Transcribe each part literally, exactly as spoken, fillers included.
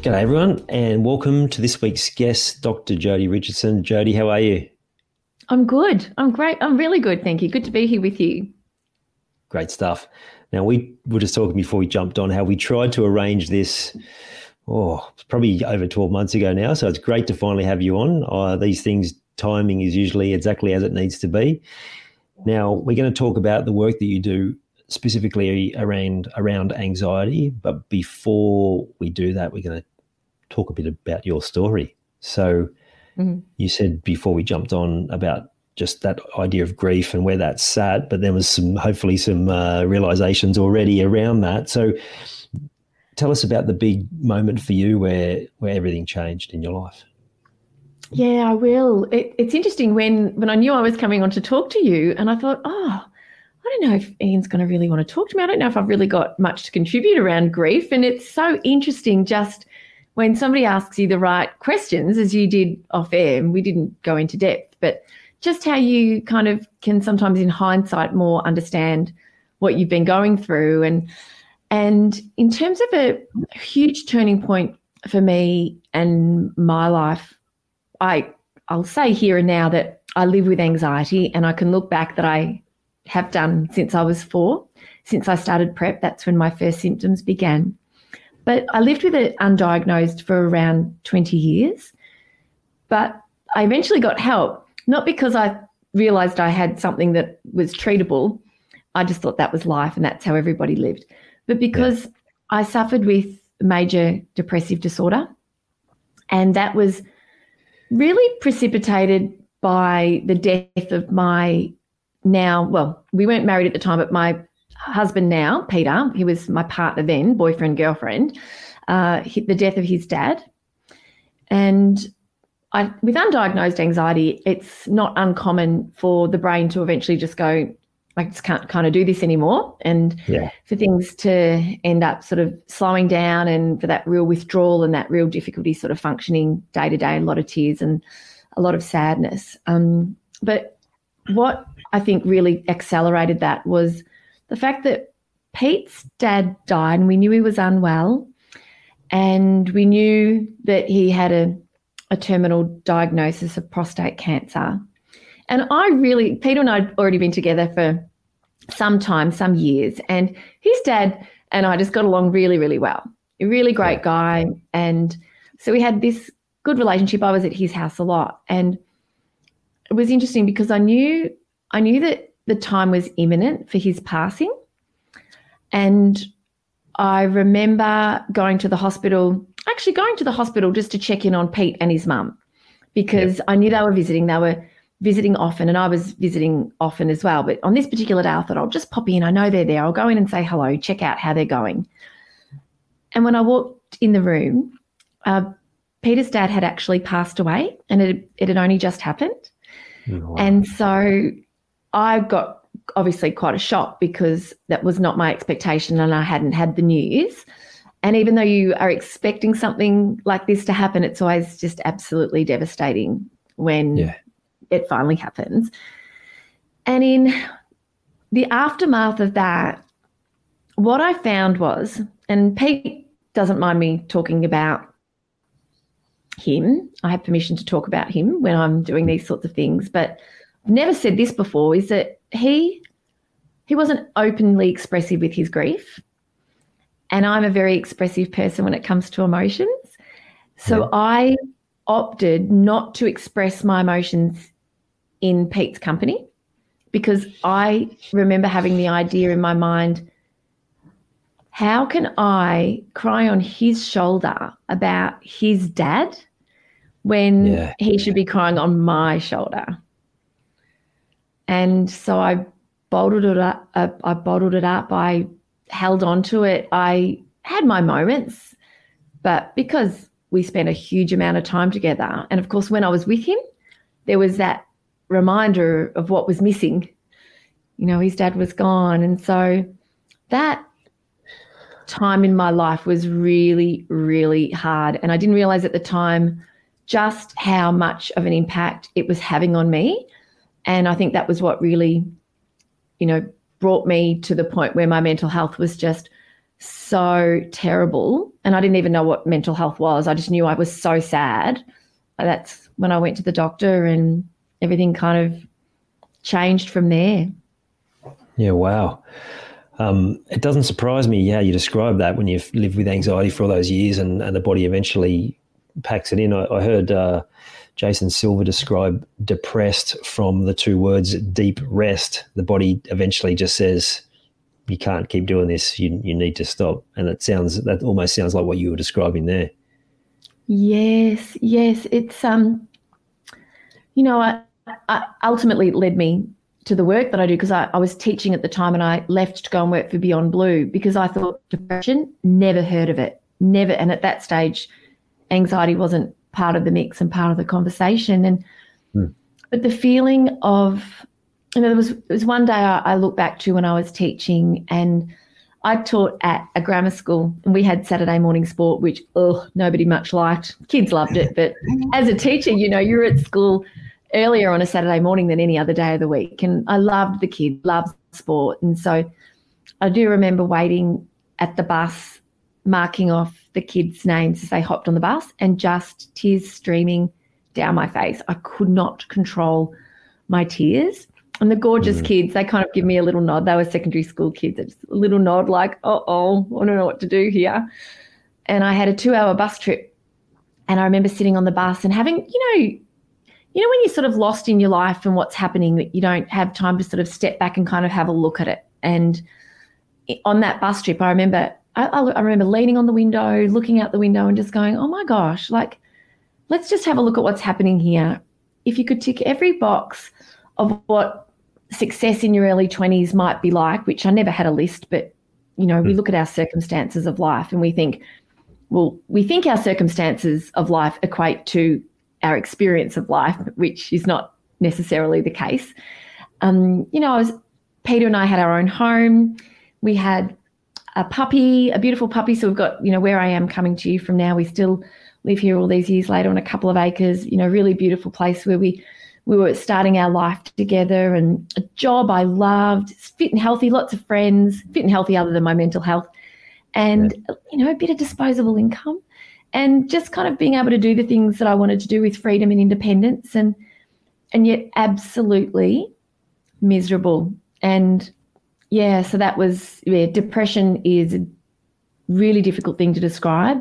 G'day everyone and welcome to this week's guest, Doctor Jodi Richardson. Jodi, how are you? I'm good. I'm great. I'm really good, thank you. Good to be here with you. Great stuff. Now, we were just talking before we jumped on how we tried to arrange this Oh, it's probably over twelve months ago now, so it's great to finally have you on. Uh, these things, timing is usually exactly as it needs to be. Now, we're going to talk about the work that you do specifically around around anxiety, but before we do that, we're going to talk a bit about your story. So mm-hmm. you said before we jumped on about just that idea of grief and where that sat, but there was some hopefully some uh, realizations already around that. So tell us about the big moment for you where where everything changed in your life. Yeah, I will. It, it's interesting when, when I knew I was coming on to talk to you and I thought, oh, I don't know if Ian's going to really want to talk to me. I don't know if I've really got much to contribute around grief. And it's so interesting just when somebody asks you the right questions, as you did off air, and we didn't go into depth, but just how you kind of can sometimes in hindsight more understand what you've been going through. And And in terms of a huge turning point for me and my life, I, I'll say here and now that I live with anxiety and I can look back that I have done since I was four. Since I started prep, that's when my first symptoms began. But I lived with it undiagnosed for around twenty years. But I eventually got help, not because I realised I had something that was treatable. I just thought that was life and that's how everybody lived. But because yeah. I suffered with major depressive disorder, and that was really precipitated by the death of my now, well, we weren't married at the time, but my husband now, Peter, he was my partner then, boyfriend, girlfriend, uh, the death of his dad. And I, with undiagnosed anxiety, it's not uncommon for the brain to eventually just go, I just can't kind of do this anymore, and yeah. for things to end up sort of slowing down and for that real withdrawal and that real difficulty sort of functioning day to day, a lot of tears and a lot of sadness. Um, but what I think really accelerated that was the fact that Pete's dad died and we knew he was unwell, and we knew that he had a, a terminal diagnosis of prostate cancer. And I really, Peter and I had already been together for some time, some years, and his dad and I just got along really, really well. A really great guy. And so we had this good relationship. I was at his house a lot. And it was interesting because I knew I knew that the time was imminent for his passing. And I remember going to the hospital, actually going to the hospital just to check in on Pete and his mum, because yep. I knew they were visiting. They were visiting often, and I was visiting often as well. But on this particular day, I thought, I'll just pop in. I know they're there. I'll go in and say hello, check out how they're going. And when I walked in the room, uh, Peter's dad had actually passed away, and it, it had only just happened. Oh. And so I got obviously quite a shock because that was not my expectation and I hadn't had the news. And even though you are expecting something like this to happen, it's always just absolutely devastating when yeah. it finally happens. And in the aftermath of that, what I found was, and Pete doesn't mind me talking about him. I have permission to talk about him when I'm doing these sorts of things, but I've never said this before, is that he he wasn't openly expressive with his grief. And I'm a very expressive person when it comes to emotions. So yeah. I opted not to express my emotions in Pete's company because I remember having the idea in my mind, how can I cry on his shoulder about his dad when yeah. he should be crying on my shoulder? And so I bottled it up. I, I bottled it up. I held on to it. I had my moments, but because we spent a huge amount of time together, and of course, when I was with him, there was that reminder of what was missing. You know, his dad was gone. And so that time in my life was really, really hard. And I didn't realize at the time just how much of an impact it was having on me. And I think that was what really, you know, brought me to the point where my mental health was just so terrible. And I didn't even know what mental health was. I just knew I was so sad. That's when I went to the doctor, and everything kind of changed from there. Yeah, wow. Um, it doesn't surprise me how you describe that when you've lived with anxiety for all those years, and, and the body eventually packs it in. I, I heard uh, Jason Silver describe depressed from the two words deep rest. The body eventually just says, you can't keep doing this. You you need to stop. And it sounds that almost sounds like what you were describing there. Yes, yes. It's um, you know, I, I ultimately it led me to the work that I do, because I, I was teaching at the time, and I left to go and work for Beyond Blue because I thought depression, never heard of it, never. And at that stage, anxiety wasn't part of the mix and part of the conversation. And mm. but the feeling of, you know, there was, there was one day I, I look back to when I was teaching, and I taught at a grammar school, and we had Saturday morning sport, which oh nobody much liked. Kids loved it, but as a teacher, you know, you're at school earlier on a Saturday morning than any other day of the week. And I loved the kids, loved sport. And so I do remember waiting at the bus, marking off the kids' names as they hopped on the bus, and just tears streaming down my face. I could not control my tears. And the gorgeous mm. kids, they kind of give me a little nod. They were secondary school kids. It's a little nod like, uh-oh, I don't know what to do here. And I had a two-hour bus trip, and I remember sitting on the bus and having, you know, you know when you're sort of lost in your life and what's happening, that you don't have time to sort of step back and kind of have a look at it. And on that bus trip, I remember I, I remember leaning on the window, looking out the window, and just going, oh, my gosh, like, let's just have a look at what's happening here. If you could tick every box of what success in your early twenties might be like, which I never had a list, but, you know, mm. we look at our circumstances of life and we think, well, we think our circumstances of life equate to our experience of life, which is not necessarily the case. Um, you know, I was, Peter and I had our own home. We had a puppy, a beautiful puppy. So we've got, you know, where I am coming to you from now, we still live here all these years later on a couple of acres, you know, really beautiful place where we, we were starting our life together, and a job I loved, fit and healthy, lots of friends, fit and healthy other than my mental health, and, yeah. you know, a bit of disposable income. And just kind of being able to do the things that I wanted to do with freedom and independence, and and yet absolutely miserable. And, yeah, so that was yeah, – depression is a really difficult thing to describe.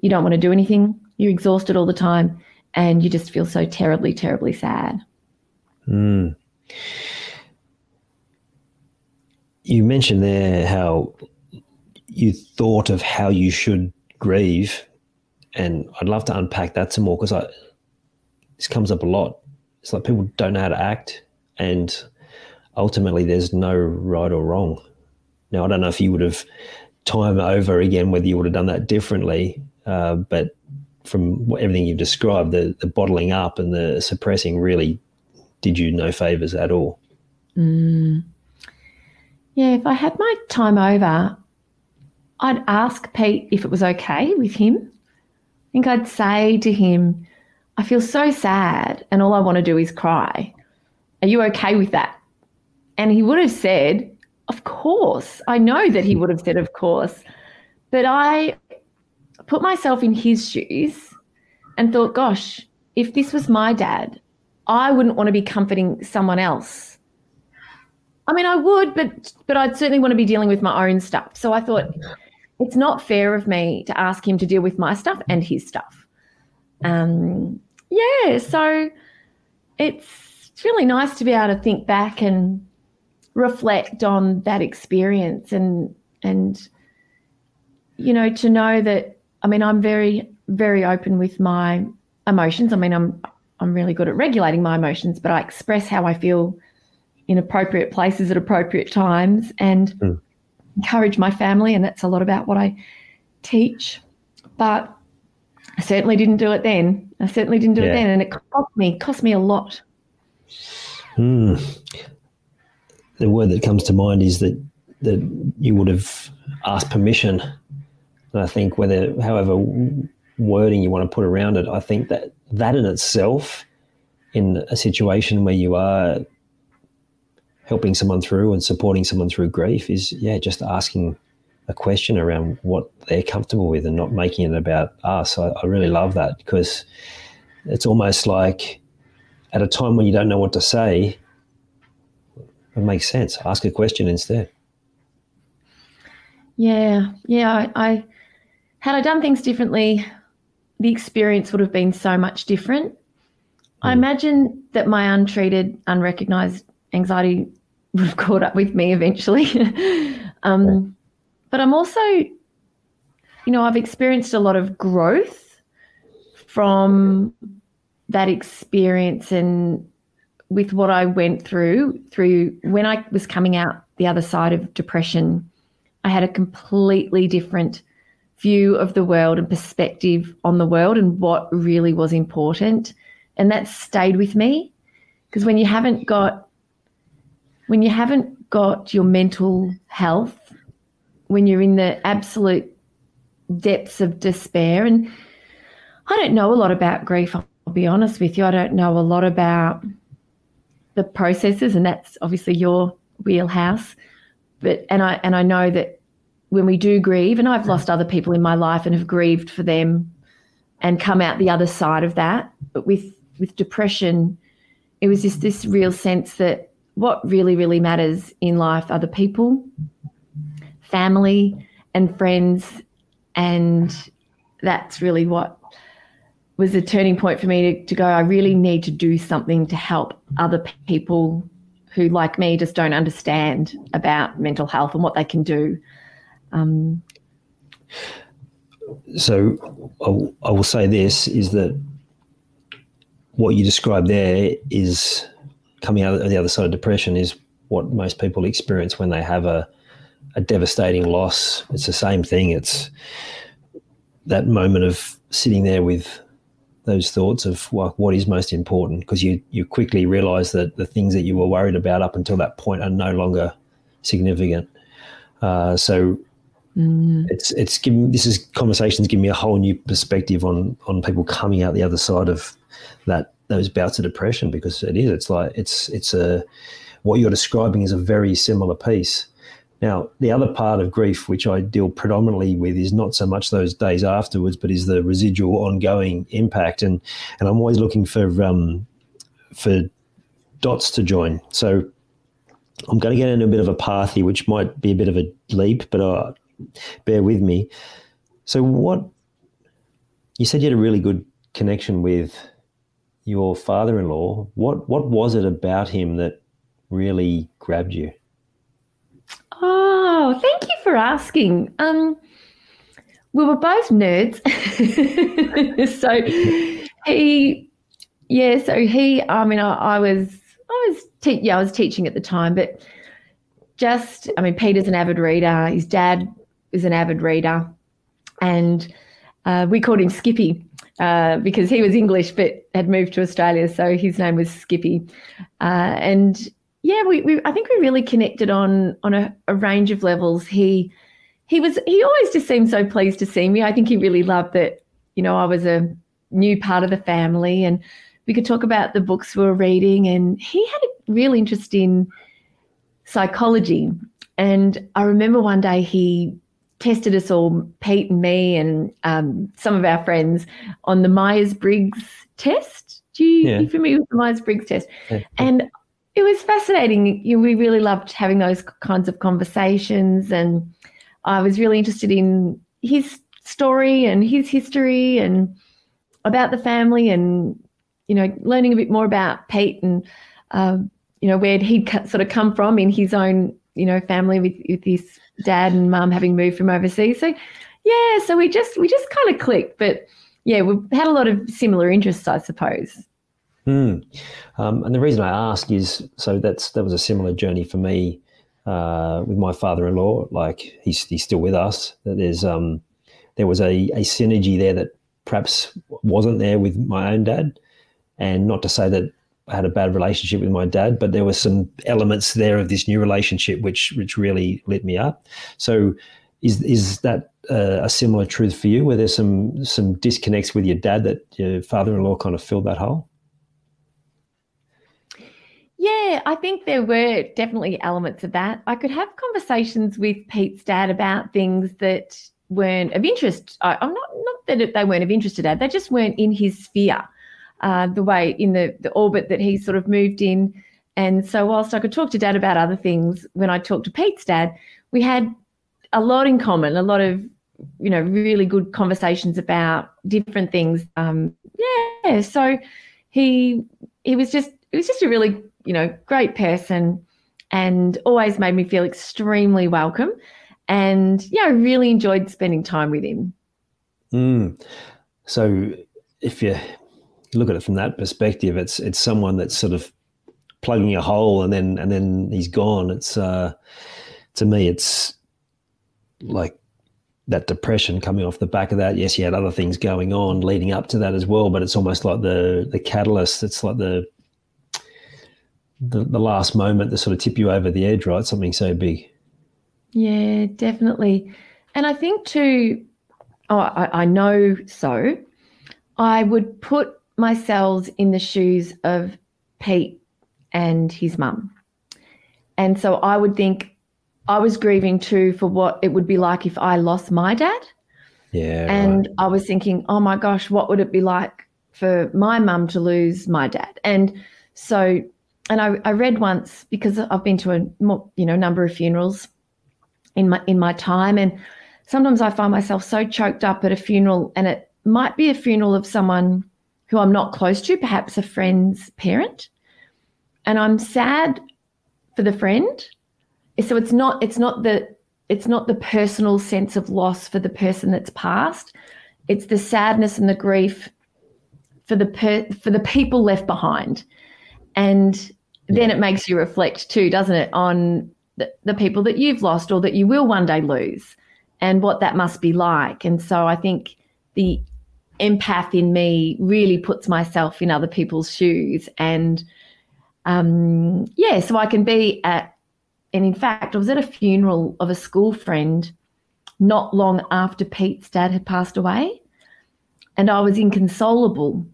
You don't want to do anything. You're exhausted all the time, and you just feel so terribly, terribly sad. Mm. You mentioned there how you thought of how you should grieve. And I'd love to unpack that some more, because I, this comes up a lot. It's like people don't know how to act, and ultimately there's no right or wrong. Now, I don't know if you would have time over again, whether you would have done that differently, uh, but from what, everything you've described, the, the bottling up and the suppressing really did you no favours at all. Mm. Yeah, if I had my time over, I'd ask Pete if it was okay with him. I think I'd say to him, I feel so sad and all I want to do is cry. Are you okay with that? And he would have said, of course. I know that he would have said, of course. But I put myself in his shoes and thought, gosh, if this was my dad, I wouldn't want to be comforting someone else. I mean, I would, but but I'd certainly want to be dealing with my own stuff. So I thought, it's not fair of me to ask him to deal with my stuff and his stuff. Um, yeah, so it's really nice to be able to think back and reflect on that experience and, and you know, to know that, I mean, I'm very, very open with my emotions. I mean, I'm I'm really good at regulating my emotions, but I express how I feel in appropriate places at appropriate times and mm. encourage my family, and that's a lot about what I teach. But I certainly didn't do it then. I certainly didn't do yeah. it then, and it cost me, cost me a lot. Mm. The word that comes to mind is that that you would have asked permission, and I think whether, however wording you want to put around it, I think that that in itself, in a situation where you are helping someone through and supporting someone through grief, is yeah, just asking a question around what they're comfortable with and not making it about us. I, I really love that, because it's almost like at a time when you don't know what to say, it makes sense. Ask a question instead. Yeah, yeah. I, I had I done things differently, the experience would have been so much different. Mm. I imagine that my untreated, unrecognised anxiety would have caught up with me eventually. um, yeah. But I'm also, you know, I've experienced a lot of growth from that experience and with what I went through, through when I was coming out the other side of depression, I had a completely different view of the world and perspective on the world and what really was important. And that stayed with me, because when you haven't got, when you haven't got your mental health, when you're in the absolute depths of despair, and I don't know a lot about grief, I'll be honest with you. I don't know a lot about the processes, and that's obviously your wheelhouse. But and I and I know that when we do grieve, and I've lost other people in my life and have grieved for them and come out the other side of that, but with, with depression, it was just this real sense that what really, really matters in life are the people, family and friends, and that's really what was a turning point for me to, to go, I really need to do something to help other people who, like me, just don't understand about mental health and what they can do. Um, so I, I will say this, is that what you described there is coming out of the other side of depression is what most people experience when they have a, a devastating loss. It's the same thing. It's that moment of sitting there with those thoughts of what, what is most important, because you, you quickly realise that the things that you were worried about up until that point are no longer significant. Uh, so mm. it's it's given, this is conversations giving me a whole new perspective on on people coming out the other side of that those bouts of depression, because it is it's like it's it's a what you're describing is a very similar piece. Now, the other part of grief, which I deal predominantly with, is not so much those days afterwards, but is the residual ongoing impact. And and I'm always looking for um for dots to join. So I'm going to get into a bit of a path here, which might be a bit of a leap, but uh, bear with me. So what you said, you had a really good connection with your father-in-law. What what was it about him that really grabbed you? Oh, thank you for asking. Um, we were both nerds. so he, yeah, so he, I mean, I, I was, I was, te- yeah, I was teaching at the time, but just, I mean, Peter's an avid reader. His dad is an avid reader, and uh, we called him Skippy uh, because he was English but had moved to Australia, so his name was Skippy. Uh, and yeah, we, we, I think we really connected on on a, a range of levels. He, he was, he always just seemed so pleased to see me. I think he really loved that, you know, I was a new part of the family, and we could talk about the books we were reading, and he had a real interest in psychology. And I remember one day he tested us all, Pete and me and um, some of our friends, on the Myers Briggs test. Do you, yeah. you familiar with the Myers Briggs test? Yeah. And it was fascinating. You know, we really loved having those kinds of conversations, and I was really interested in his story and his history and about the family and, you know, learning a bit more about Pete and, um, you know, where he'd sort of come from in his own, you know, family with, with his dad and mum having moved from overseas. So, yeah, so we just we just kind of clicked. But, yeah, we had a lot of similar interests, I suppose. Mm. Um, and the reason I ask is, so that's that was a similar journey for me uh, with my father-in-law. Like, he's he's still with us. There's um, there was a, a synergy there that perhaps wasn't there with my own dad. And not to say that I had a bad relationship with my dad, but there were some elements there of this new relationship which which really lit me up. So is is that uh, a similar truth for you, where there's some some disconnects with your dad that your father-in-law kind of filled that hole? Yeah, I think there were definitely elements of that. I could have conversations with Pete's dad about things that weren't of interest. I, I'm not not that they weren't of interest to dad. They just weren't in his sphere. Uh, the way in the, the orbit that he sort of moved in. And so whilst I could talk to Dad about other things, when I talked to Pete's dad, we had a lot in common, a lot of, you know, really good conversations about different things. Um, yeah, so he he was just he was just a really, you know, great person and always made me feel extremely welcome. And, yeah, I really enjoyed spending time with him. Mm. So if you look at it from that perspective, it's it's someone that's sort of plugging a hole and then and then he's gone. It's uh to me it's like that depression coming off the back of that. Yes, you had other things going on leading up to that as well, but it's almost like the the catalyst. It's like the the, the last moment that sort of tip you over the edge, right? Something so big. Yeah, definitely. And I think too, oh, I, I know so, I would put myself in the shoes of Pete and his mum. And so I would think I was grieving too for what it would be like if I lost my dad. Yeah. And right. I was thinking, oh my gosh, what would it be like for my mum to lose my dad? And so, and I, I read once, because I've been to a you know number of funerals in my in my time, and sometimes I find myself so choked up at a funeral, and it might be a funeral of someone who I'm not close to, perhaps a friend's parent, and I'm sad for the friend. So it's not it's not the it's not the personal sense of loss for the person that's passed. It's the sadness and the grief for the per, for the people left behind, and then it makes you reflect too, doesn't it, on the, the people that you've lost or that you will one day lose, and what that must be like. And so I think the empath in me really puts myself in other people's shoes, and um yeah so I can be at and in fact I was at a funeral of a school friend not long after Pete's dad had passed away, and I was inconsolable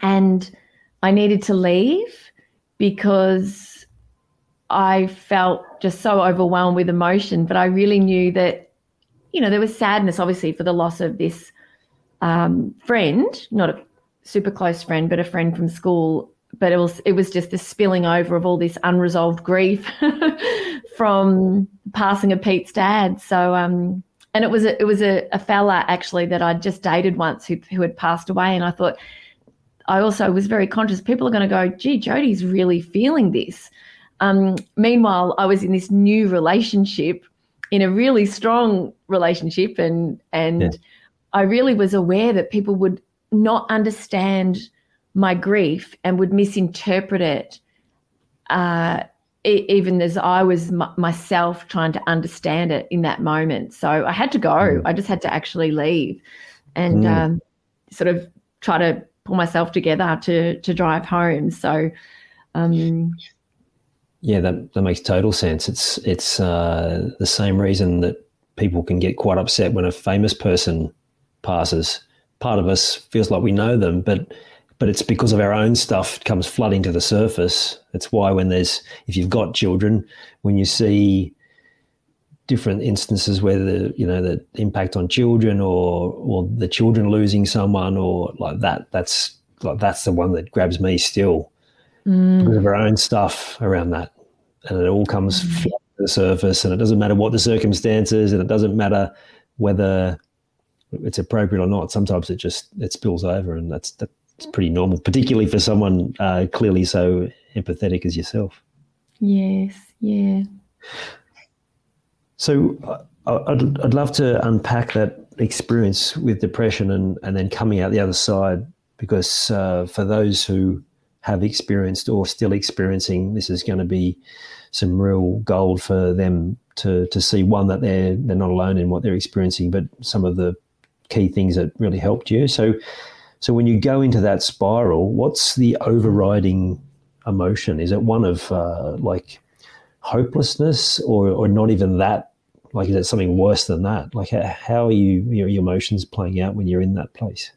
and I needed to leave because I felt just so overwhelmed with emotion. But I really knew that, you know, there was sadness obviously for the loss of this Um, friend, not a super close friend, but a friend from school. But it was it was just the spilling over of all this unresolved grief from passing of Pete's dad. So um, and it was a, it was a, a fella actually that I'd just dated once who who had passed away, and I thought I also was very conscious. People are going to go, gee, Jodi's really feeling this. Um, meanwhile, I was in this new relationship, in a really strong relationship, and and. Yeah. I really was aware that people would not understand my grief and would misinterpret it, uh, e- even as I was m- myself trying to understand it in that moment. So I had to go. Mm. I just had to actually leave and mm. um, sort of try to pull myself together to to drive home. So, um, yeah, that, that makes total sense. It's, it's uh, the same reason that people can get quite upset when a famous person passes. Part of us feels like we know them, but but it's because of our own stuff comes flooding to the surface. It's why when there's, if you've got children, when you see different instances where the you know the impact on children or or the children losing someone or like that, that's like that's the one that grabs me still. Mm. Because of our own stuff around that, and it all comes mm. flooding the surface, and it doesn't matter what the circumstances, and it doesn't matter whether it's appropriate or not. Sometimes it just it spills over, and that's that's pretty normal, particularly for someone uh, clearly so empathetic as yourself. Yes, yeah. So uh, I'd I'd love to unpack that experience with depression and and then coming out the other side, because uh, for those who have experienced or still experiencing, this is going to be some real gold for them to to see, one, that they're they're not alone in what they're experiencing, but some of the key things that really helped you. So so when you go into that spiral, what's the overriding emotion? Is it one of uh, like hopelessness, or or not even that? Like, is it something worse than that? Like, how are you, your emotions playing out when you're in that place?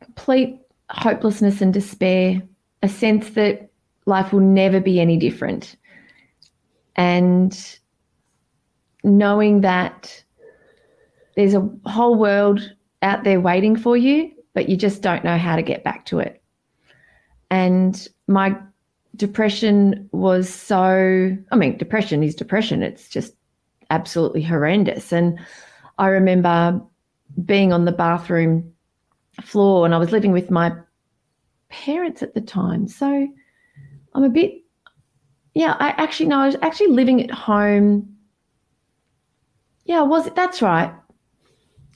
Complete hopelessness and despair, a sense that life will never be any different. And knowing that there's a whole world out there waiting for you, but you just don't know how to get back to it. And my depression was so, I mean, depression is depression. It's just absolutely horrendous. And I remember being on the bathroom floor, and I was living with my parents at the time. So I'm a bit, yeah, I actually, no, I was actually living at home. Yeah, I was, that's right.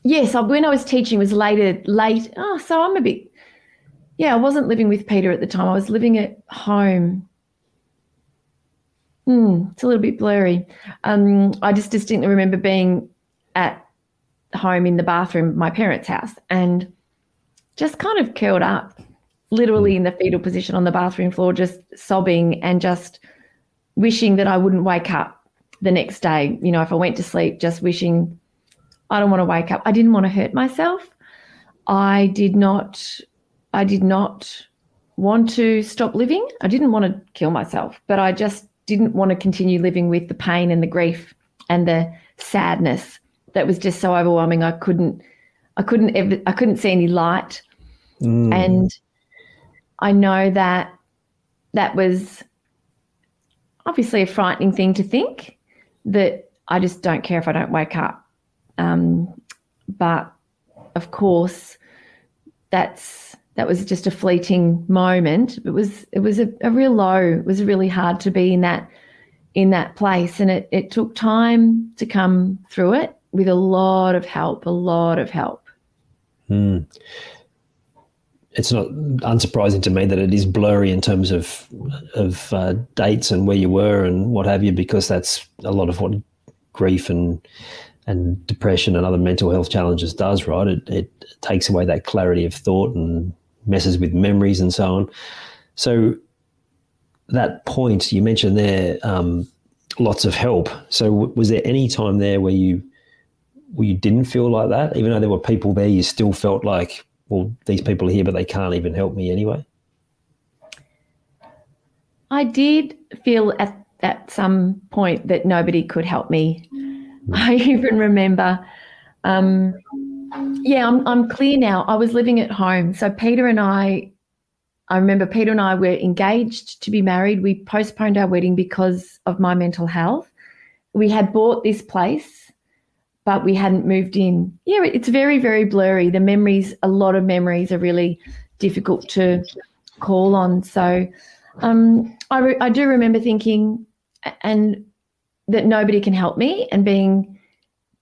Yes, I, when I was teaching, it was later, late. Oh, so I'm a bit, yeah, I wasn't living with Peter at the time. I was living at home. Mm, it's a little bit blurry. Um, I just distinctly remember being at home in the bathroom at my parents' house, and just kind of curled up, literally in the fetal position on the bathroom floor, just sobbing and just wishing that I wouldn't wake up the next day. You know, if I went to sleep, just wishing I don't want to wake up. I didn't want to hurt myself. I did not, I did not want to stop living. I didn't want to kill myself, but I just didn't want to continue living with the pain and the grief and the sadness that was just so overwhelming. I couldn't, I couldn't, ever, I couldn't see any light. Mm. And I know that that was obviously a frightening thing to think, that I just don't care if I don't wake up. Um, but of course, that's, that was just a fleeting moment. It was, it was a, a real low. It was really hard to be in that, in that place. And it, it took time to come through it, with a lot of help, a lot of help. Hmm. It's not unsurprising to me that it is blurry in terms of of uh, dates and where you were and what have you, because that's a lot of what grief and and depression and other mental health challenges does, right? It, it takes away that clarity of thought and messes with memories and so on. So that point you mentioned there, um, lots of help. So w- was there any time there where you, where you didn't feel like that? Even though there were people there, you still felt like, well, these people are here, but they can't even help me anyway? I did feel at, at some point that nobody could help me. Mm. I even remember, um, yeah, I'm, I'm clear now. I was living at home. So Peter and I, I remember Peter and I were engaged to be married. We postponed our wedding because of my mental health. We had bought this place, but we hadn't moved in. Yeah, it's very, very blurry. The memories, a lot of memories are really difficult to call on. So um, I, re- I do remember thinking and that nobody can help me, and being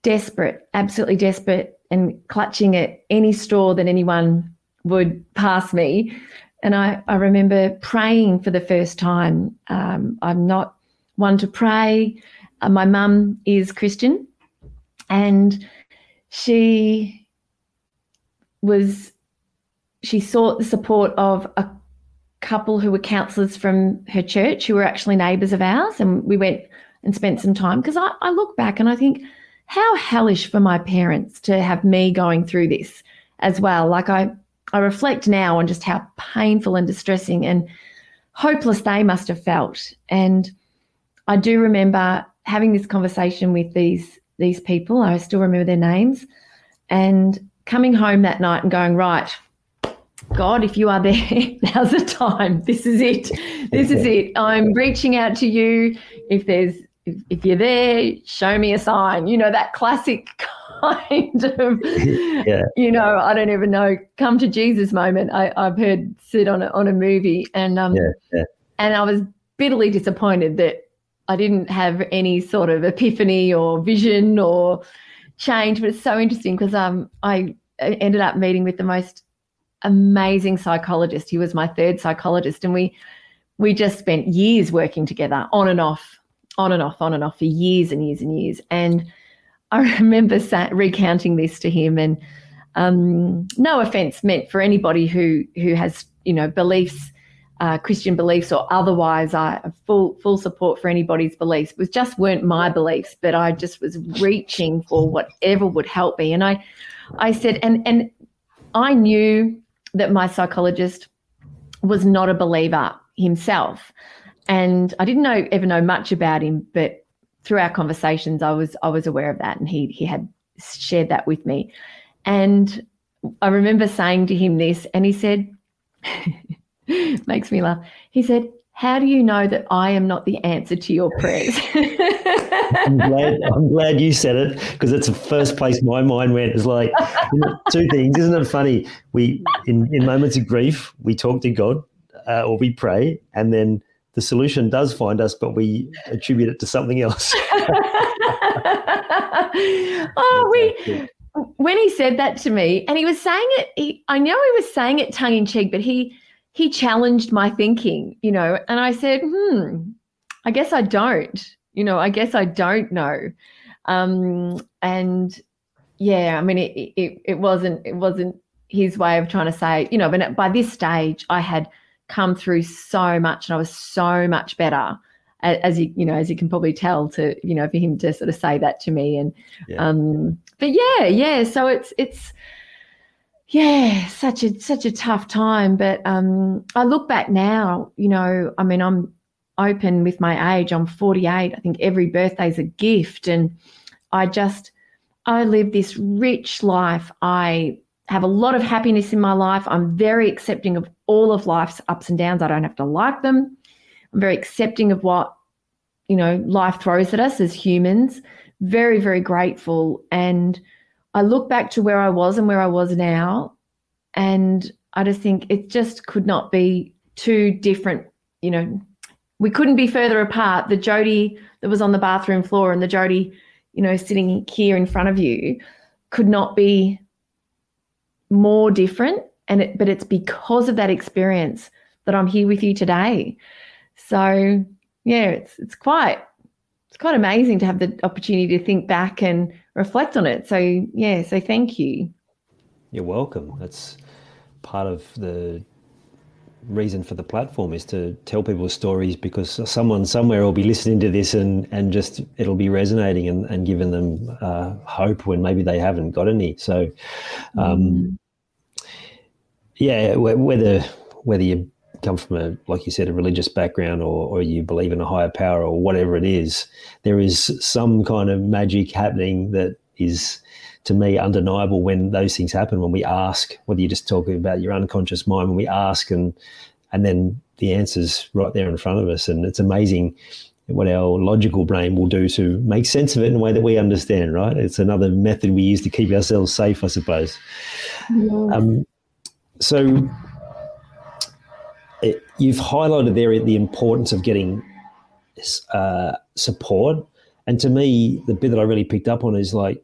desperate, absolutely desperate, and clutching at any straw that anyone would pass me. And I, I remember praying for the first time. Um, I'm not one to pray. Uh, my mum is Christian, and she was, she sought the support of a couple who were counsellors from her church, who were actually neighbours of ours, and we went and spent some time. Because I, I look back and I think, how hellish for my parents to have me going through this as well. Like, I, I reflect now on just how painful and distressing and hopeless they must have felt. And I do remember having this conversation with these these people, I still remember their names, and coming home that night and going, right, God, if you are there, now's the time. This is it. This is it. I'm reaching out to you. If there's if, if you're there, show me a sign, you know, that classic kind of, yeah. you know, I don't even know, come to Jesus moment I, I've heard sit on a, on a movie. And um, yeah, yeah. and I was bitterly disappointed that I didn't have any sort of epiphany or vision or change. But it's so interesting because um, I ended up meeting with the most amazing psychologist. He was my third psychologist, and we we just spent years working together on and off, on and off, on and off for years and years and years. And I remember sat recounting this to him, and um, no offense meant for anybody who who has, you know, beliefs, uh, Christian beliefs or otherwise. I full full support for anybody's beliefs. It was just weren't my beliefs, but I just was reaching for whatever would help me. And I, I said, and and I knew that my psychologist was not a believer himself, and I didn't know ever know much about him, but through our conversations, I was I was aware of that, and he he had shared that with me. And I remember saying to him this, and he said, makes me laugh, he said, how do you know that I am not the answer to your prayers? I'm glad, I'm glad you said it, because it's the first place my mind went. It's like two things. Isn't it funny? We in, in moments of grief, we talk to God uh, or we pray, and then the solution does find us, but we attribute it to something else. oh, we, when he said that to me, and he was saying it, he, I know he was saying it tongue in cheek, but he he challenged my thinking, you know, and I said, hmm, I guess I don't, you know, I guess I don't know. Um, and, yeah, I mean, it, it, it wasn't it wasn't his way of trying to say, you know, but by this stage I had come through so much, and I was so much better, as you you know, as you can probably tell, to, you know, for him to sort of say that to me. And yeah. um but yeah yeah so it's it's yeah such a such a tough time, but um I look back now, you know, I mean, I'm open with my age. I'm forty-eight. I think every birthday's a gift, and I just I live this rich life. I have a lot of happiness in my life. I'm very accepting of all of life's ups and downs. I don't have to like them. I'm very accepting of what, you know, life throws at us as humans. Very, very grateful. And I look back to where I was and where I was now, and I just think it just could not be too different. You know, we couldn't be further apart. The Jodi that was on the bathroom floor and the Jodi, you know, sitting here in front of you could not be more different, and it, but it's because of that experience that I'm here with you today. So yeah, it's it's quite it's quite amazing to have the opportunity to think back and reflect on it. So yeah, so thank you. You're welcome. That's part of the reason for the platform, is to tell people stories, because someone somewhere will be listening to this and and just it'll be resonating and, and giving them uh, hope when maybe they haven't got any. So. Um, mm-hmm. Yeah, whether whether you come from a, like you said, a religious background, or, or you believe in a higher power or whatever it is, there is some kind of magic happening that is, to me, undeniable when those things happen, when we ask, whether you're just talking about your unconscious mind, when we ask and and then the answer's right there in front of us. And it's amazing what our logical brain will do to make sense of it in a way that we understand, right? It's another method we use to keep ourselves safe, I suppose. Yeah. Um, So it, you've highlighted there the importance of getting uh, support. And to me, the bit that I really picked up on is, like,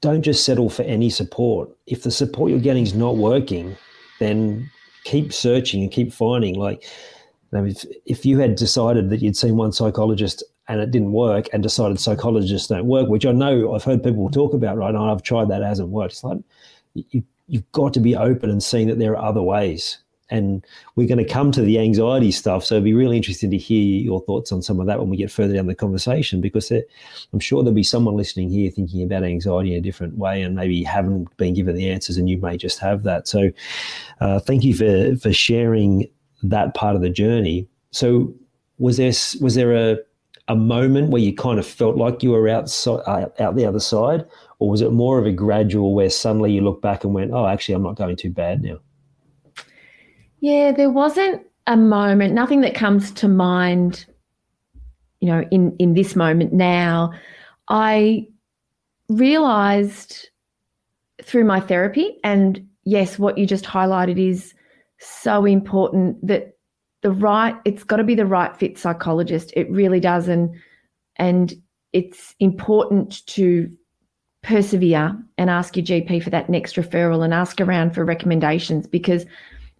don't just settle for any support. If the support you're getting is not working, then keep searching and keep finding. Like, you know, if, if you had decided that you'd seen one psychologist and it didn't work, and decided psychologists don't work, which I know I've heard people talk about, right? And I've tried that, it hasn't worked. It's like you You've got to be open and seeing that there are other ways. And we're going to come to the anxiety stuff, so it'd be really interesting to hear your thoughts on some of that when we get further down the conversation, because there, I'm sure there'll be someone listening here thinking about anxiety in a different way and maybe haven't been given the answers, and you may just have that. So uh, thank you for for sharing that part of the journey. So was there was there a, a moment where you kind of felt like you were outside, uh, out the other side? Or was it more of a gradual where suddenly you look back and went, oh, actually, I'm not going too bad now? Yeah, there wasn't a moment, nothing that comes to mind you know, in, in this moment now, I realised through my therapy, and yes, what you just highlighted is so important, that the right, it's got to be the right fit psychologist. It really does. And, and it's important to persevere and ask your G P for that next referral and ask around for recommendations, because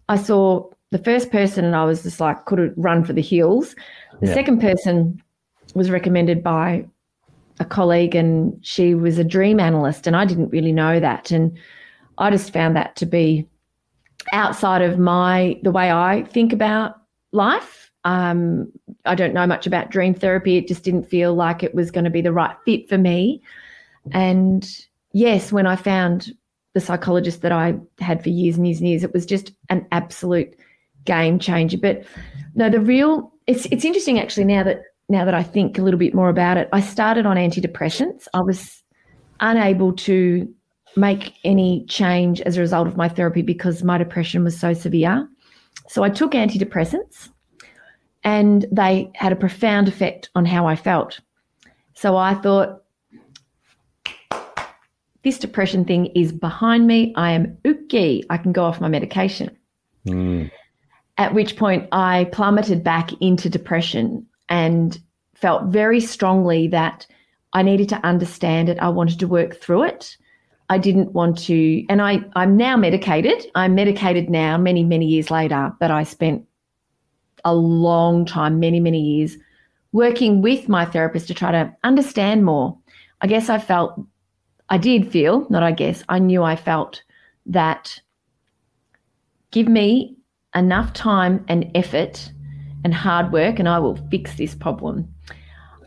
I saw the first person and I was just like, could have run for the hills. The yeah. second person was recommended by a colleague, and she was a dream analyst, and I didn't really know that. And I just found that to be outside of my, the way I think about life. Um, I don't know much about dream therapy. It just didn't feel like it was going to be the right fit for me. And yes, when I found the psychologist that I had for years and years and years, it was just an absolute game changer. But no, the real, it's it's interesting actually now that now that I think a little bit more about it. I started on antidepressants. I was unable to make any change as a result of my therapy because my depression was so severe. So I took antidepressants, and they had a profound effect on how I felt. So I thought, this depression thing is behind me. I am okay. I can go off my medication. Mm. At which point I plummeted back into depression and felt very strongly that I needed to understand it. I wanted to work through it. I didn't want to, and I, I'm now medicated. I'm medicated now many, many years later, but I spent a long time, many, many years working with my therapist to try to understand more. I guess I felt, I did feel, not I guess, I knew I felt that give me enough time and effort and hard work and I will fix this problem.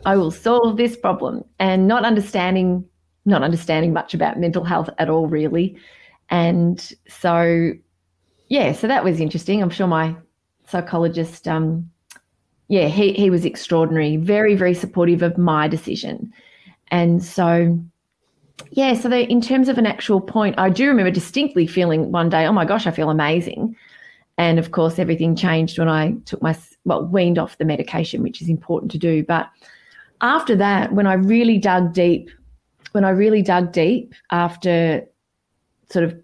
I will solve this problem. And not understanding not understanding much about mental health at all, really. And so, yeah, so that was interesting. I'm sure my psychologist, um, yeah, he, he was extraordinary, very, very supportive of my decision. And so, yeah, so the, in terms of an actual point, I do remember distinctly feeling one day, oh, my gosh, I feel amazing. And, of course, everything changed when I took my, well, weaned off the medication, which is important to do. But after that, when I really dug deep, When I really dug deep after sort of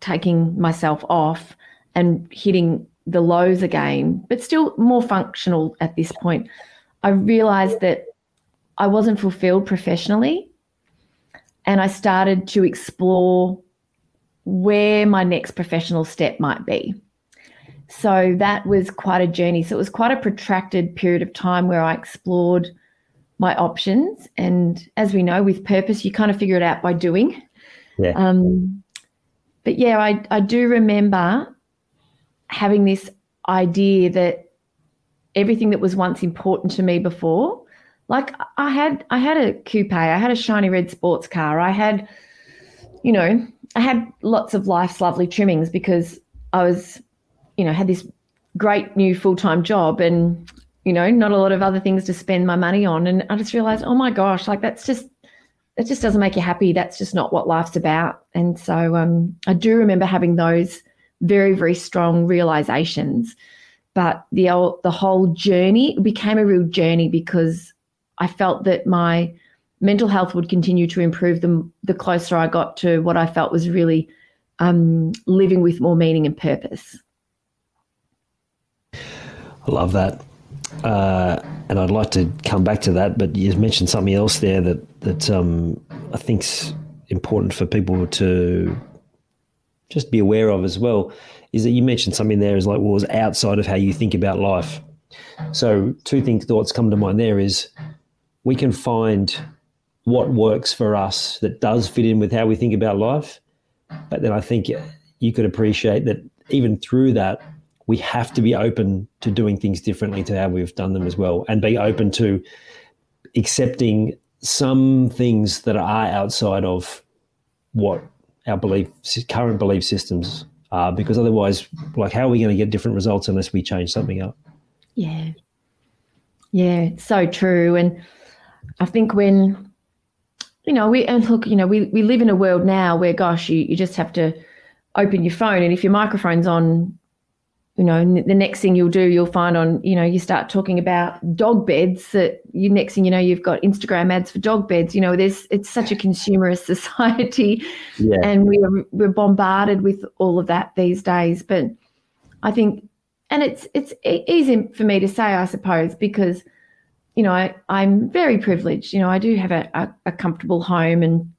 taking myself off and hitting the lows again, but still more functional at this point, I realised that I wasn't fulfilled professionally, and I started to explore where my next professional step might be. So that was quite a journey. So it was quite a protracted period of time where I explored my options, and as we know, with purpose, you kind of figure it out by doing. Yeah. Um, but yeah, I, I do remember having this idea that everything that was once important to me before, like I had, I had a coupe, I had a shiny red sports car, I had, you know, I had lots of life's lovely trimmings because I was, you know, had this great new full-time job and, you know, not a lot of other things to spend my money on. And I just realised, oh, my gosh, like that's just, that just doesn't make you happy. That's just not what life's about. And so um, I do remember having those very, very strong realisations. But the, old, the whole journey became a real journey because I felt that my mental health would continue to improve the, the closer I got to what I felt was really um, living with more meaning and purpose. I love that. Uh, and I'd like to come back to that, but you mentioned something else there that that um, I think's important for people to just be aware of as well. Is that you mentioned something there is like well, was outside of how you think about life. So two things, thoughts come to mind. There is we can find what works for us that does fit in with how we think about life, but then I think you could appreciate that even through that, we have to be open to doing things differently to how we've done them as well, and be open to accepting some things that are outside of what our belief, current belief systems are, because otherwise, like, how are we going to get different results unless we change something up? Yeah. Yeah, it's so true. And I think when, you know, we, and look, you know, we, we live in a world now where, gosh, you, you just have to open your phone, and if your microphone's on, you know, the next thing you'll do, you'll find on, you know, you start talking about dog beds that you next thing you know, you've got Instagram ads for dog beds. You know, there's it's such a consumerist society, yeah. and we're we're bombarded with all of that these days. But I think, and it's it's easy for me to say, I suppose, because, you know, I, I'm very privileged. You know, I do have a, a, a comfortable home, and,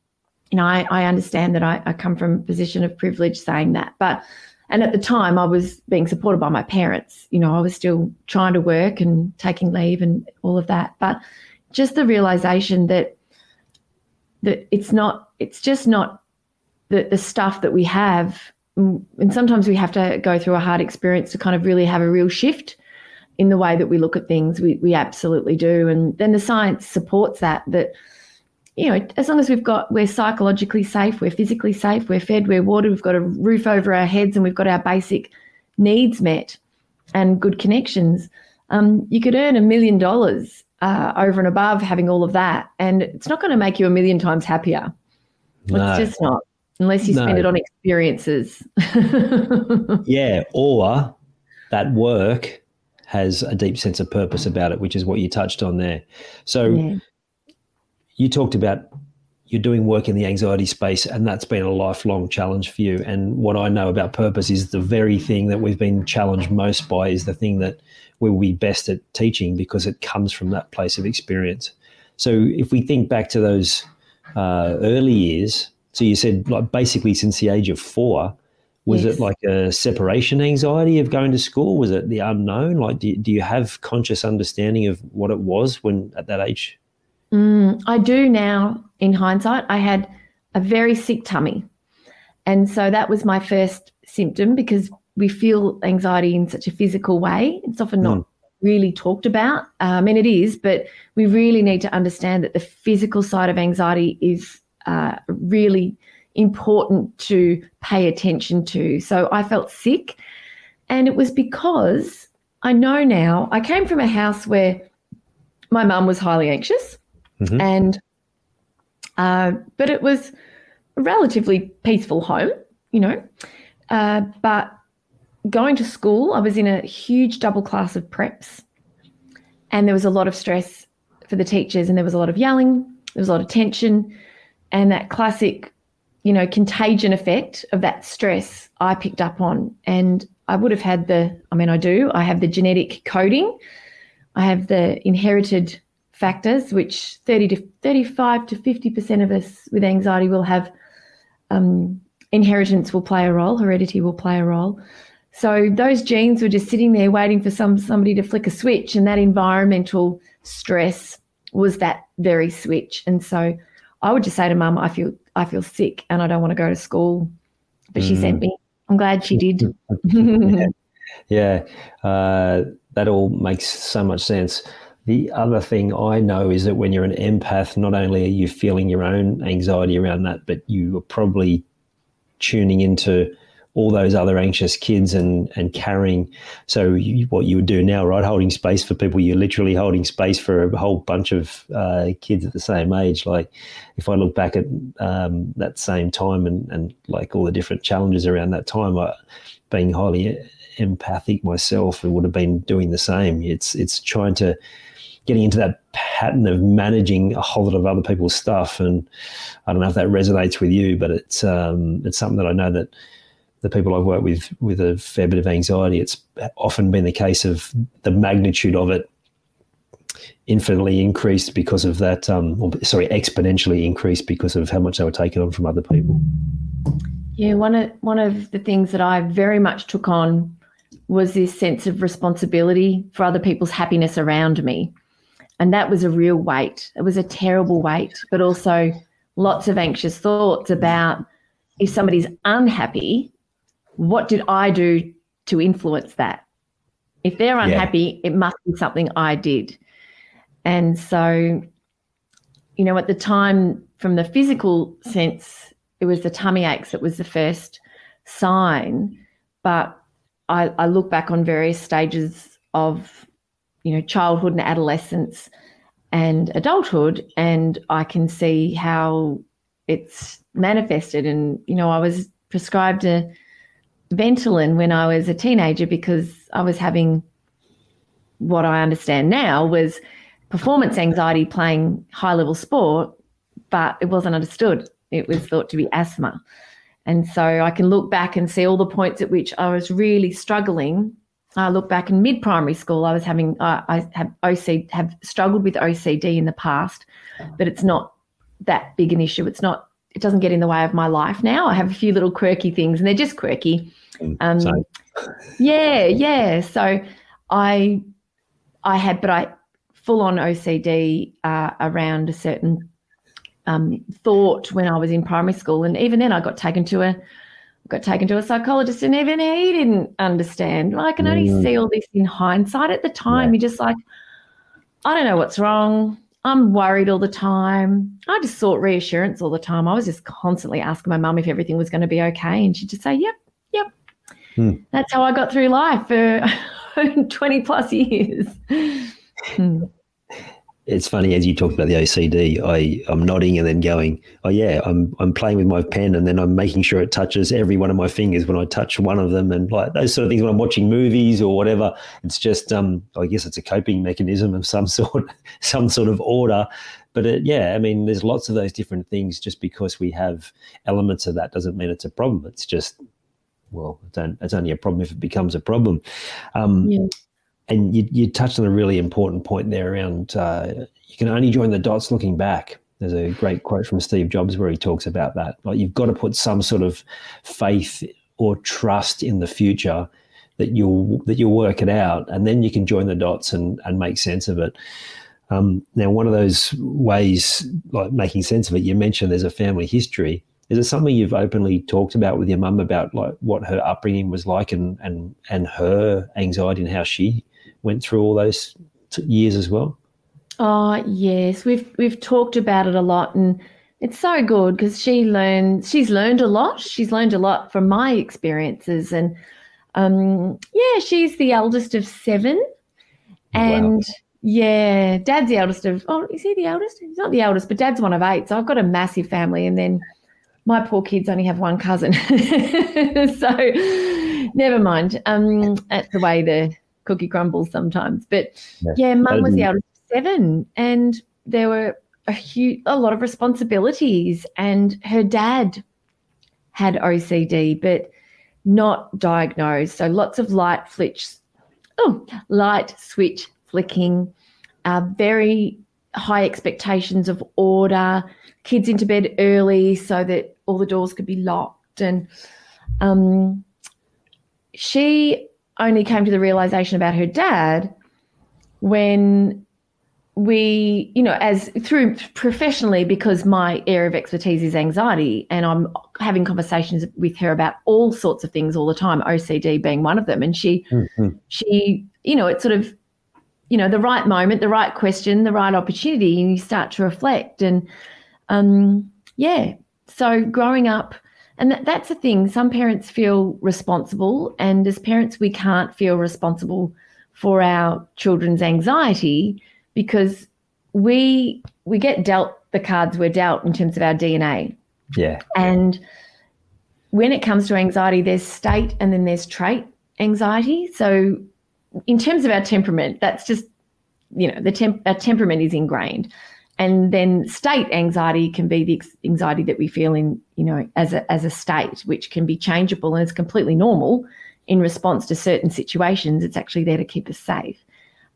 you know, I, I understand that I, I come from a position of privilege saying that, but. And at the time, I was being supported by my parents. You know, I was still trying to work and taking leave and all of that. But just the realization that that it's not, it's just not the, the stuff that we have. And sometimes we have to go through a hard experience to kind of really have a real shift in the way that we look at things. We we absolutely do. And then the science supports that, that, you know, as long as we've got, we're psychologically safe, we're physically safe, we're fed, we're watered, we've got a roof over our heads, and we've got our basic needs met and good connections, um, you could earn a million dollars uh, over and above having all of that. And it's not going to make you a million times happier. No. It's just not, unless you spend no. it on experiences. Yeah, or that work has a deep sense of purpose about it, which is what you touched on there. So, yeah. You talked about you're doing work in the anxiety space, and that's been a lifelong challenge for you. And what I know about purpose is the very thing that we've been challenged most by is the thing that we'll be best at teaching, because it comes from that place of experience. So if we think back to those uh, early years, so you said, like, basically since the age of four, was yes. it like a separation anxiety of going to school? Was it the unknown? Like, do, do you have conscious understanding of what it was when at that age? Mm, I do now, in hindsight. I had a very sick tummy. And so that was my first symptom, because we feel anxiety in such a physical way. It's often not mm. really talked about. I mean, it is, but we really need to understand that the physical side of anxiety is uh, really important to pay attention to. So I felt sick, and it was because I know now, I came from a house where my mum was highly anxious. Mm-hmm. And, uh, but it was a relatively peaceful home, you know, uh, but going to school, I was in a huge double class of preps, and there was a lot of stress for the teachers, and there was a lot of yelling, there was a lot of tension, and that classic, you know, contagion effect of that stress I picked up on. And I would have had the, I mean, I do, I have the genetic coding, I have the inherited factors, which thirty to thirty-five to fifty percent of us with anxiety will have. Um, inheritance will play a role, heredity will play a role. So those genes were just sitting there waiting for some somebody to flick a switch, and that environmental stress was that very switch. And so I would just say to Mum, I feel I feel sick and I don't want to go to school, but mm. she sent me. I'm glad she did. yeah, yeah. Uh, that all makes so much sense. The other thing I know is that when you're an empath, not only are you feeling your own anxiety around that, but you are probably tuning into all those other anxious kids and and carrying. So you, what you would do now, right, holding space for people, you're literally holding space for a whole bunch of uh, kids at the same age. Like, if I look back at um, that same time and, and like all the different challenges around that time, I, being highly empathic myself, it would have been doing the same. It's it's trying to... getting into that pattern of managing a whole lot of other people's stuff. And I don't know if that resonates with you, but it's um, it's something that I know that the people I've worked with with a fair bit of anxiety, it's often been the case of the magnitude of it infinitely increased because of that, um, or, sorry, exponentially increased because of how much they were taking on from other people. Yeah, one of, one of the things that I very much took on was this sense of responsibility for other people's happiness around me. And that was a real weight. It was a terrible weight, but also lots of anxious thoughts about, if somebody's unhappy, what did I do to influence that? If they're unhappy, yeah. it must be something I did. And so, you know, at the time, from the physical sense, it was the tummy aches that was the first sign. But I, I look back on various stages of, you know, childhood and adolescence and adulthood, and I can see how it's manifested. And, you know, I was prescribed a Ventolin when I was a teenager because I was having what I understand now was performance anxiety playing high-level sport, but it wasn't understood. It was thought to be asthma. And so I can look back and see all the points at which I was really struggling. I look back in mid-primary school, I was having uh, I have O C have struggled with O C D in the past, but it's not that big an issue. It's not. It doesn't get in the way of my life now. I have a few little quirky things, and they're just quirky. Um, yeah, yeah. So I I had, but I full-on O C D uh, around a certain um, thought when I was in primary school, and even then I got taken to a. got taken to a psychologist, and even he didn't understand. Well, I can only mm. see all this in hindsight. At the time, yeah. you're just like, I don't know what's wrong. I'm worried all the time. I just sought reassurance all the time. I was just constantly asking my mum if everything was going to be okay, and she'd just say, yep, yep. Mm. That's how I got through life for twenty plus years. mm. It's funny, as you talked about the O C D, I, I'm nodding and then going, oh, yeah, I'm I'm playing with my pen, and then I'm making sure it touches every one of my fingers when I touch one of them, and like those sort of things when I'm watching movies or whatever. It's just um, I guess it's a coping mechanism of some sort, some sort of order. But, it, yeah, I mean, there's lots of those different things. Just because we have elements of that doesn't mean it's a problem. It's just, well, it's, on, it's only a problem if it becomes a problem. Um, yeah. And you, you touched on a really important point there around uh, you can only join the dots looking back. There's a great quote from Steve Jobs where he talks about that. Like, you've got to put some sort of faith or trust in the future that you'll that you'll work it out, and then you can join the dots and, and make sense of it. Um, now, one of those ways, like making sense of it, you mentioned there's a family history. Is it something you've openly talked about with your mum about, like what her upbringing was like and and and her anxiety and how she went through all those t- years as well? Oh, yes. We've we've talked about it a lot, and it's so good because she learned, she's learned a lot. She's learned a lot from my experiences, and, um, yeah, she's the eldest of seven, and wow. yeah, Dad's the eldest of, oh, is he the eldest? He's not the eldest, but Dad's one of eight, so I've got a massive family, and then my poor kids only have one cousin. So never mind. Um, that's the way the cookie crumbles sometimes, but yeah, yeah Mum was the eldest of seven, and there were a huge, a lot of responsibilities, and her dad had O C D but not diagnosed, so lots of light flick, oh, light switch flicking, uh, very high expectations of order, kids into bed early so that all the doors could be locked, and um, she only came to the realization about her dad when we, you know, as through professionally, because my area of expertise is anxiety, and I'm having conversations with her about all sorts of things all the time, O C D being one of them. And she, mm-hmm. she, you know, it's sort of, you know, the right moment, the right question, the right opportunity, and you start to reflect. And um, yeah, so growing up, and that's the thing, some parents feel responsible, and as parents we can't feel responsible for our children's anxiety because we we get dealt the cards we're dealt in terms of our D N A. Yeah. And when it comes to anxiety, there's state and then there's trait anxiety. So in terms of our temperament, that's just, you know, the temp- our temperament is ingrained. And then state anxiety can be the anxiety that we feel in, you know, as a as a state, which can be changeable and it's completely normal in response to certain situations. It's actually there to keep us safe.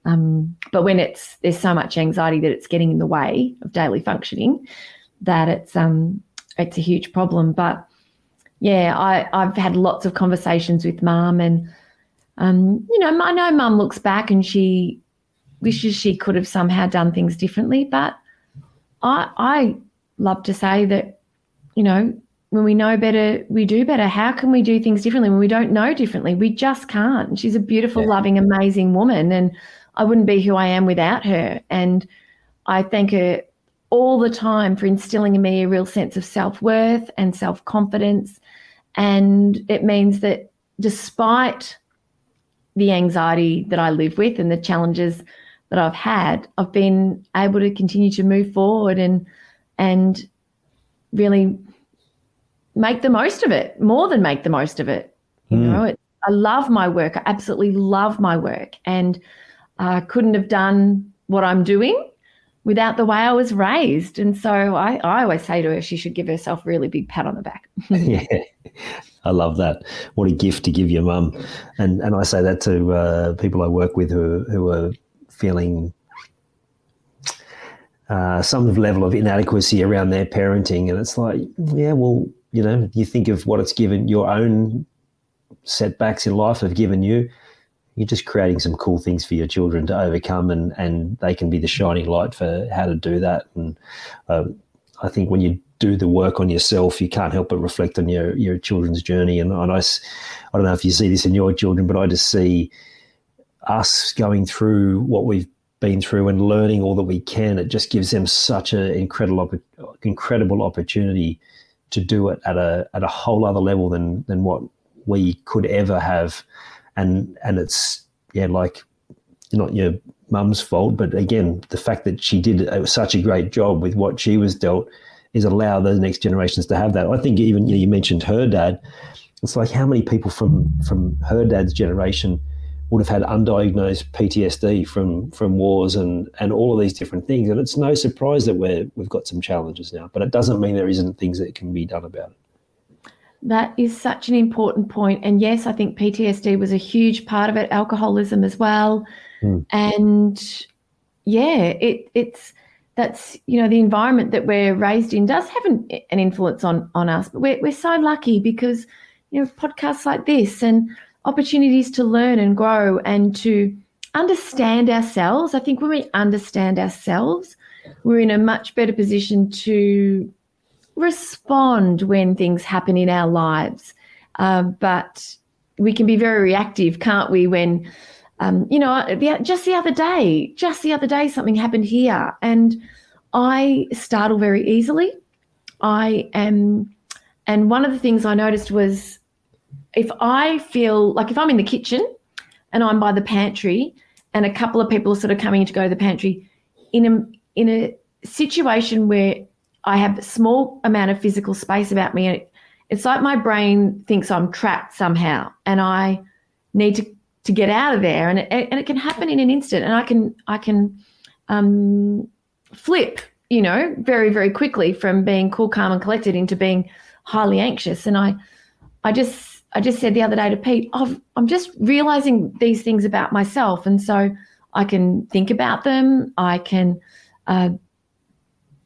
Um, but when it's there's so much anxiety that it's getting in the way of daily functioning, that it's um it's a huge problem. But yeah, I I've had lots of conversations with Mum, and um you know I know Mum looks back and she wishes she could have somehow done things differently, but I, I love to say that, you know, when we know better, we do better. How can we do things differently when we don't know differently? We just can't. And she's a beautiful, yeah. loving, amazing woman, and I wouldn't be who I am without her. And I thank her all the time for instilling in me a real sense of self-worth and self-confidence. And it means that despite the anxiety that I live with and the challenges that I've had, I've been able to continue to move forward and and really make the most of it, more than make the most of it. You mm. know, I love my work. I absolutely love my work, and I uh, couldn't have done what I'm doing without the way I was raised. And so I, I always say to her, she should give herself a really big pat on the back. Yeah, I love that. What a gift to give your mum. And and I say that to uh, people I work with who, who are feeling uh, some level of inadequacy around their parenting. And it's like, yeah, well, you know, you think of what it's given, your own setbacks in life have given you. You're just creating some cool things for your children to overcome, and, and they can be the shining light for how to do that. And uh, I think when you do the work on yourself, you can't help but reflect on your, your children's journey. And, and I, I don't know if you see this in your children, but I just see us going through what we've been through and learning all that we can. It just gives them such an incredible, incredible opportunity to do it at a at a whole other level than than what we could ever have. And and it's, yeah, like, not your mum's fault, but again, the fact that she did such a great job with what she was dealt is allow those next generations to have that. I think even, you know, you mentioned her dad. It's like how many people from, from her dad's generation would have had undiagnosed P T S D from, from wars and, and all of these different things. And it's no surprise that we're, we've got some challenges now, but it doesn't mean there isn't things that can be done about it. That is such an important point. And yes, I think P T S D was a huge part of it, alcoholism as well. Mm. And yeah, it, it's, that's, you know, the environment that we're raised in does have an, an influence on, on us. But we're, we're so lucky because, you know, podcasts like this and opportunities to learn and grow and to understand ourselves. I think when we understand ourselves, we're in a much better position to respond when things happen in our lives. Um, but we can be very reactive, can't we? When, um, you know, the, just the other day, just the other day, something happened here, and I startle very easily. I am, and one of the things I noticed was if I feel like if I'm in the kitchen and I'm by the pantry and a couple of people are sort of coming to go to the pantry in a, in a situation where I have a small amount of physical space about me, and it, it's like my brain thinks I'm trapped somehow and I need to, to get out of there, and it, and it can happen in an instant, and I can I can um, flip, you know, very, very quickly from being cool, calm and collected into being highly anxious. And I I just I just said the other day to Pete, oh, I'm just realising these things about myself, and so I can think about them, I can uh,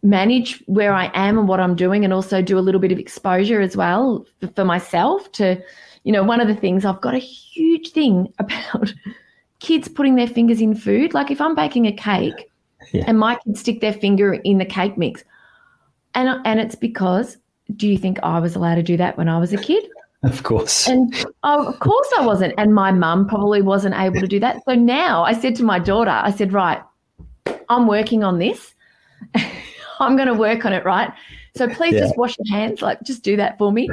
manage where I am and what I'm doing, and also do a little bit of exposure as well for myself to, you know, one of the things I've got a huge thing about kids putting their fingers in food. Like if I'm baking a cake, yeah, and my kids stick their finger in the cake mix, and and it's because, do you think I was allowed to do that when I was a kid? Of course. And oh, of course I wasn't. And my mum probably wasn't able to do that. So now I said to my daughter, I said, right, I'm working on this. I'm going to work on it, right? So please yeah. just wash your hands, like just do that for me.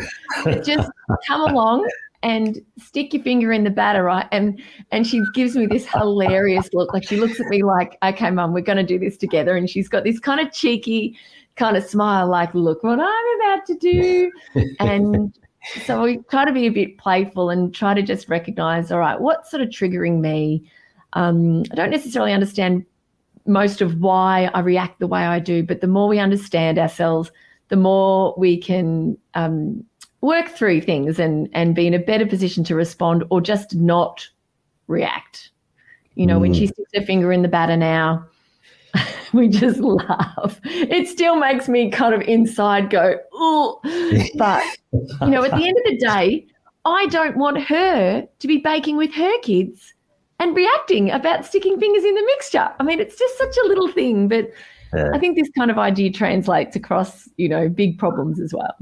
But just come along and stick your finger in the batter, right? And and she gives me this hilarious look. Like she looks at me like, okay, Mum, we're going to do this together. And she's got this kind of cheeky kind of smile like, look what I'm about to do. And so we try to be a bit playful and try to just recognise, all right, what's sort of triggering me? Um, I don't necessarily understand most of why I react the way I do, but the more we understand ourselves, the more we can um, work through things and, and be in a better position to respond or just not react. You know, mm. when she sticks her finger in the batter now, we just laugh. It still makes me kind of inside go, oh. But, you know, at the end of the day, I don't want her to be baking with her kids and reacting about sticking fingers in the mixture. I mean, it's just such a little thing, but yeah. I think this kind of idea translates across, you know, big problems as well.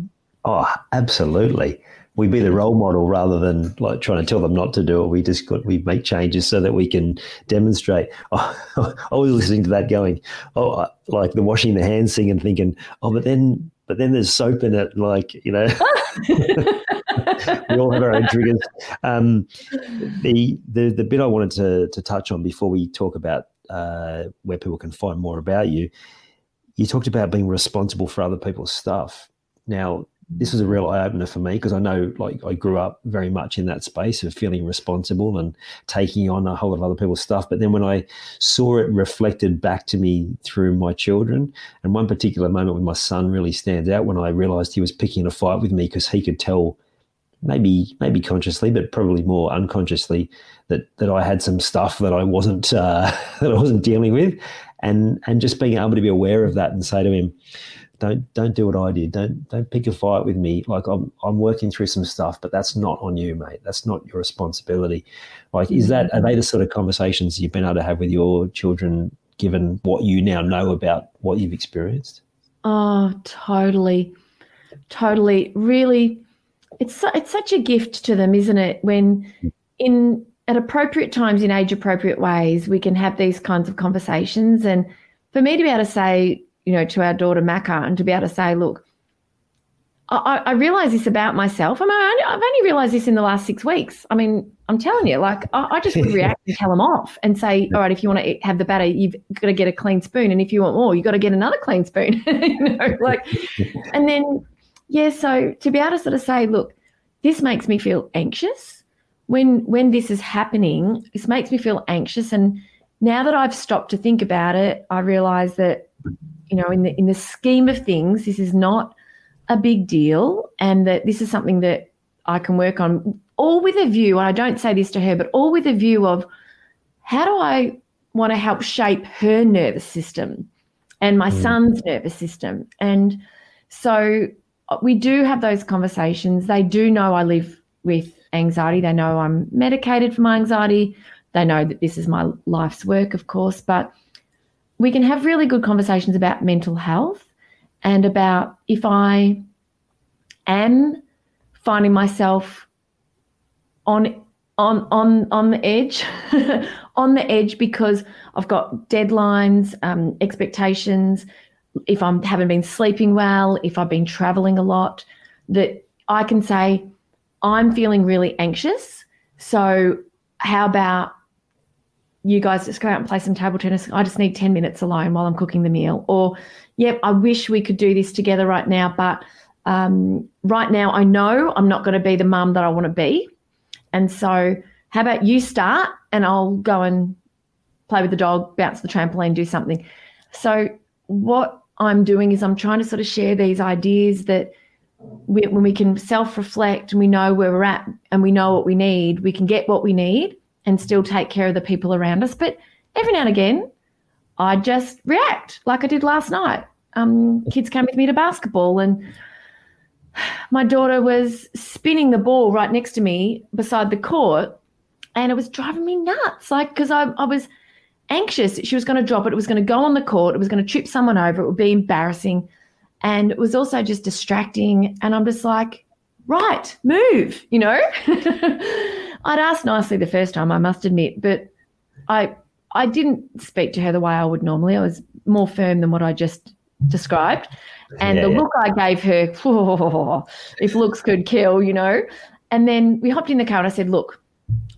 Oh, absolutely. We be the role model rather than like trying to tell them not to do it. We just got, we make changes so that we can demonstrate. Oh, I was listening to that going, oh, like the washing the hands thing and thinking, oh, but then, but then there's soap in it, like, you know. We all have our own triggers. Um, the, the the bit I wanted to, to touch on before we talk about uh, where people can find more about you, you talked about being responsible for other people's stuff. Now, this was a real eye-opener for me, because I know, like, I grew up very much in that space of feeling responsible and taking on a whole lot of other people's stuff. But then when I saw it reflected back to me through my children, and one particular moment with my son really stands out, when I realized he was picking a fight with me because he could tell, maybe maybe consciously, but probably more unconsciously, that that I had some stuff that I wasn't uh, that I wasn't dealing with, and and just being able to be aware of that and say to him, don't don't do what I did, don't don't pick a fight with me. Like, I'm I'm working through some stuff, but that's not on you, mate. That's not your responsibility. Like, is that, are they the sort of conversations you've been able to have with your children, given what you now know about what you've experienced? Oh, totally, totally, really. It's it's such a gift to them, isn't it? When in at appropriate times, in age-appropriate ways, we can have these kinds of conversations. And for me to be able to say, you know, to our daughter Macca, and to be able to say, look, I, I realise this about myself. I mean, I've only realised this in the last six weeks. I mean, I'm telling you, like, I, I just would react and tell them off and say, all right, if you want to have the batter, you've got to get a clean spoon, and if you want more, you've got to get another clean spoon. You know, like, and then. Yeah, so to be able to sort of say, look, this makes me feel anxious. When when this is happening, this makes me feel anxious. And now that I've stopped to think about it, I realise that, you know, in the in the scheme of things, this is not a big deal, and that this is something that I can work on, all with a view, and I don't say this to her, but all with a view of how do I want to help shape her nervous system and my mm. son's nervous system. And so we do have those conversations. They do know I live with anxiety. They know I'm medicated for my anxiety. They know that this is my life's work, of course. But we can have really good conversations about mental health and about if I am finding myself on on on on the edge, on the edge because I've got deadlines, um, expectations, if I haven't been sleeping well, if I've been traveling a lot, that I can say, I'm feeling really anxious. So how about you guys just go out and play some table tennis? I just need ten minutes alone while I'm cooking the meal. Or, yep, I wish we could do this together right now, but um, right now I know I'm not going to be the mum that I want to be. And so how about you start and I'll go and play with the dog, bounce the trampoline, do something. So what I'm doing is I'm trying to sort of share these ideas that we, when we can self-reflect and we know where we're at and we know what we need, we can get what we need and still take care of the people around us. But every now and again, I just react like I did last night. Um, kids came with me to basketball and my daughter was spinning the ball right next to me beside the court, and it was driving me nuts, like, because I, I was – anxious that she was going to drop it, it was going to go on the court, it was going to trip someone over, it would be embarrassing, and it was also just distracting. And I'm just like, right, move, you know. I'd asked nicely the first time, I must admit, but I I didn't speak to her the way I would normally. I was more firm than what I just described, and yeah, the yeah. look I gave her, oh, if looks could kill, you know. And then we hopped in the car and I said, look,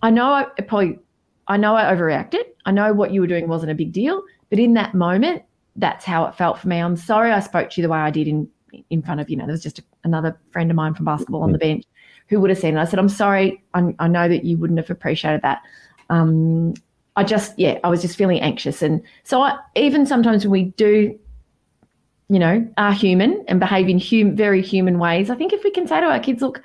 I know I probably I know I overreacted. I know what you were doing wasn't a big deal, but in that moment, that's how it felt for me. I'm sorry I spoke to you the way I did in in front of, you know, there was just a, another friend of mine from basketball on the bench who would have seen it. I said, I'm sorry. I, I know that you wouldn't have appreciated that. Um, I just, yeah, I was just feeling anxious. And so I, even sometimes when we do, you know, are human and behave in hum, very human ways, I think if we can say to our kids, look,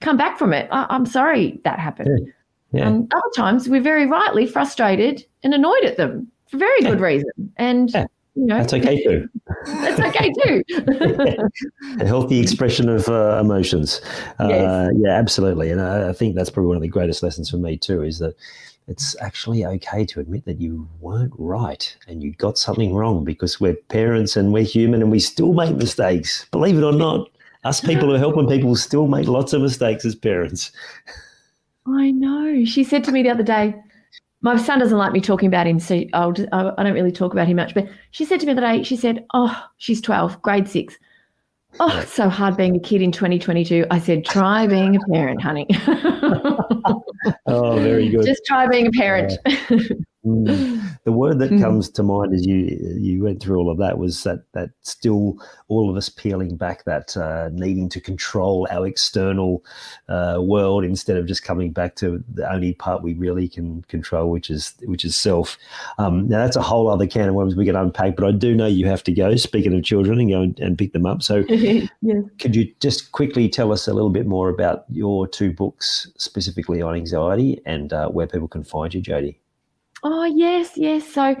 come back from it. I, I'm sorry that happened. Yeah. Yeah. And other times we're very rightly frustrated and annoyed at them for very good yeah. reason. And, yeah. you know. That's okay too. That's okay too. yeah. A healthy expression of uh, emotions. Uh, yes. Yeah, absolutely. And I, I think that's probably one of the greatest lessons for me too, is that it's actually okay to admit that you weren't right and you got something wrong, because we're parents and we're human and we still make mistakes. Believe it or not, us people who are helping people still make lots of mistakes as parents. I know. She said to me the other day, my son doesn't like me talking about him, so I'll just, I don't really talk about him much, but she said to me the other day, she said, oh, she's twelve, grade six. Oh, it's so hard being a kid in twenty twenty-two. I said, try being a parent, honey. Oh, very good. Just try being a parent. Yeah. Mm. the word that mm-hmm. comes to mind as you you went through all of that was that that still all of us peeling back that uh, needing to control our external uh, world instead of just coming back to the only part we really can control, which is which is self. Um, now that's a whole other can of worms we can unpack, but I do know you have to go, speaking of children, and go and, and pick them up. So yeah. Could you just quickly tell us a little bit more about your two books specifically on anxiety and uh, where people can find you, Jodi? Oh, yes, yes. So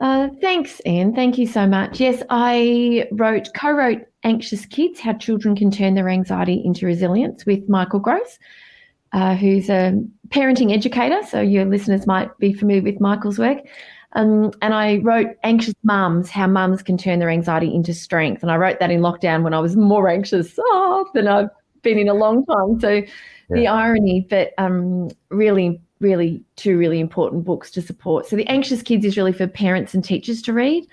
uh, thanks, Ian. Thank you so much. Yes, I wrote, co-wrote Anxious Kids, How Children Can Turn Their Anxiety into Resilience with Michael Gross, uh, who's a parenting educator, so your listeners might be familiar with Michael's work. Um, and I wrote Anxious Mums, How Mums Can Turn Their Anxiety into Strength. And I wrote that in lockdown when I was more anxious oh, than I've been in a long time. So yeah. The irony, but um, really really two really important books to support. So The Anxious Kids is really for parents and teachers to read,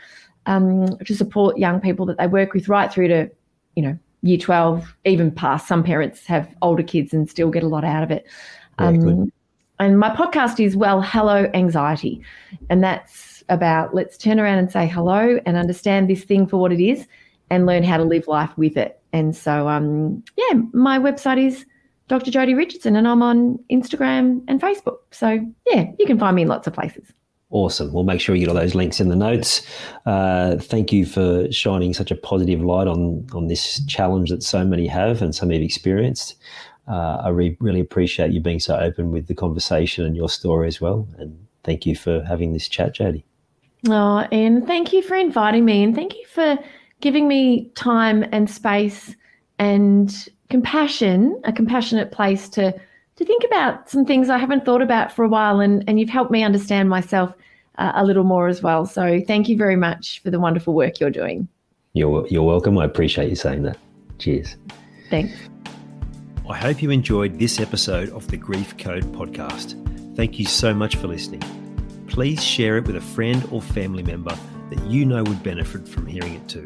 um, to support young people that they work with right through to, you know, year twelve, even past. Some parents have older kids and still get a lot out of it. Um, and my podcast is Well Hello Anxiety, and that's about let's turn around and say hello and understand this thing for what it is and learn how to live life with it. And so, um, yeah, my website is Doctor Jodi Richardson, and I'm on Instagram and Facebook. So, yeah, you can find me in lots of places. Awesome. We'll make sure you get all those links in the notes. Uh, thank you for shining such a positive light on, on this challenge that so many have and so many have experienced. Uh, I re- really appreciate you being so open with the conversation and your story as well. And thank you for having this chat, Jodi. Oh, and thank you for inviting me, and thank you for giving me time and space and compassion, a compassionate place to to think about some things I haven't thought about for a while, and, and you've helped me understand myself uh, a little more as well. So thank you very much for the wonderful work you're doing. You're, you're welcome. I appreciate you saying that. Cheers. Thanks. I hope you enjoyed this episode of the Grief Code podcast. Thank you so much for listening. Please share it with a friend or family member that you know would benefit from hearing it too.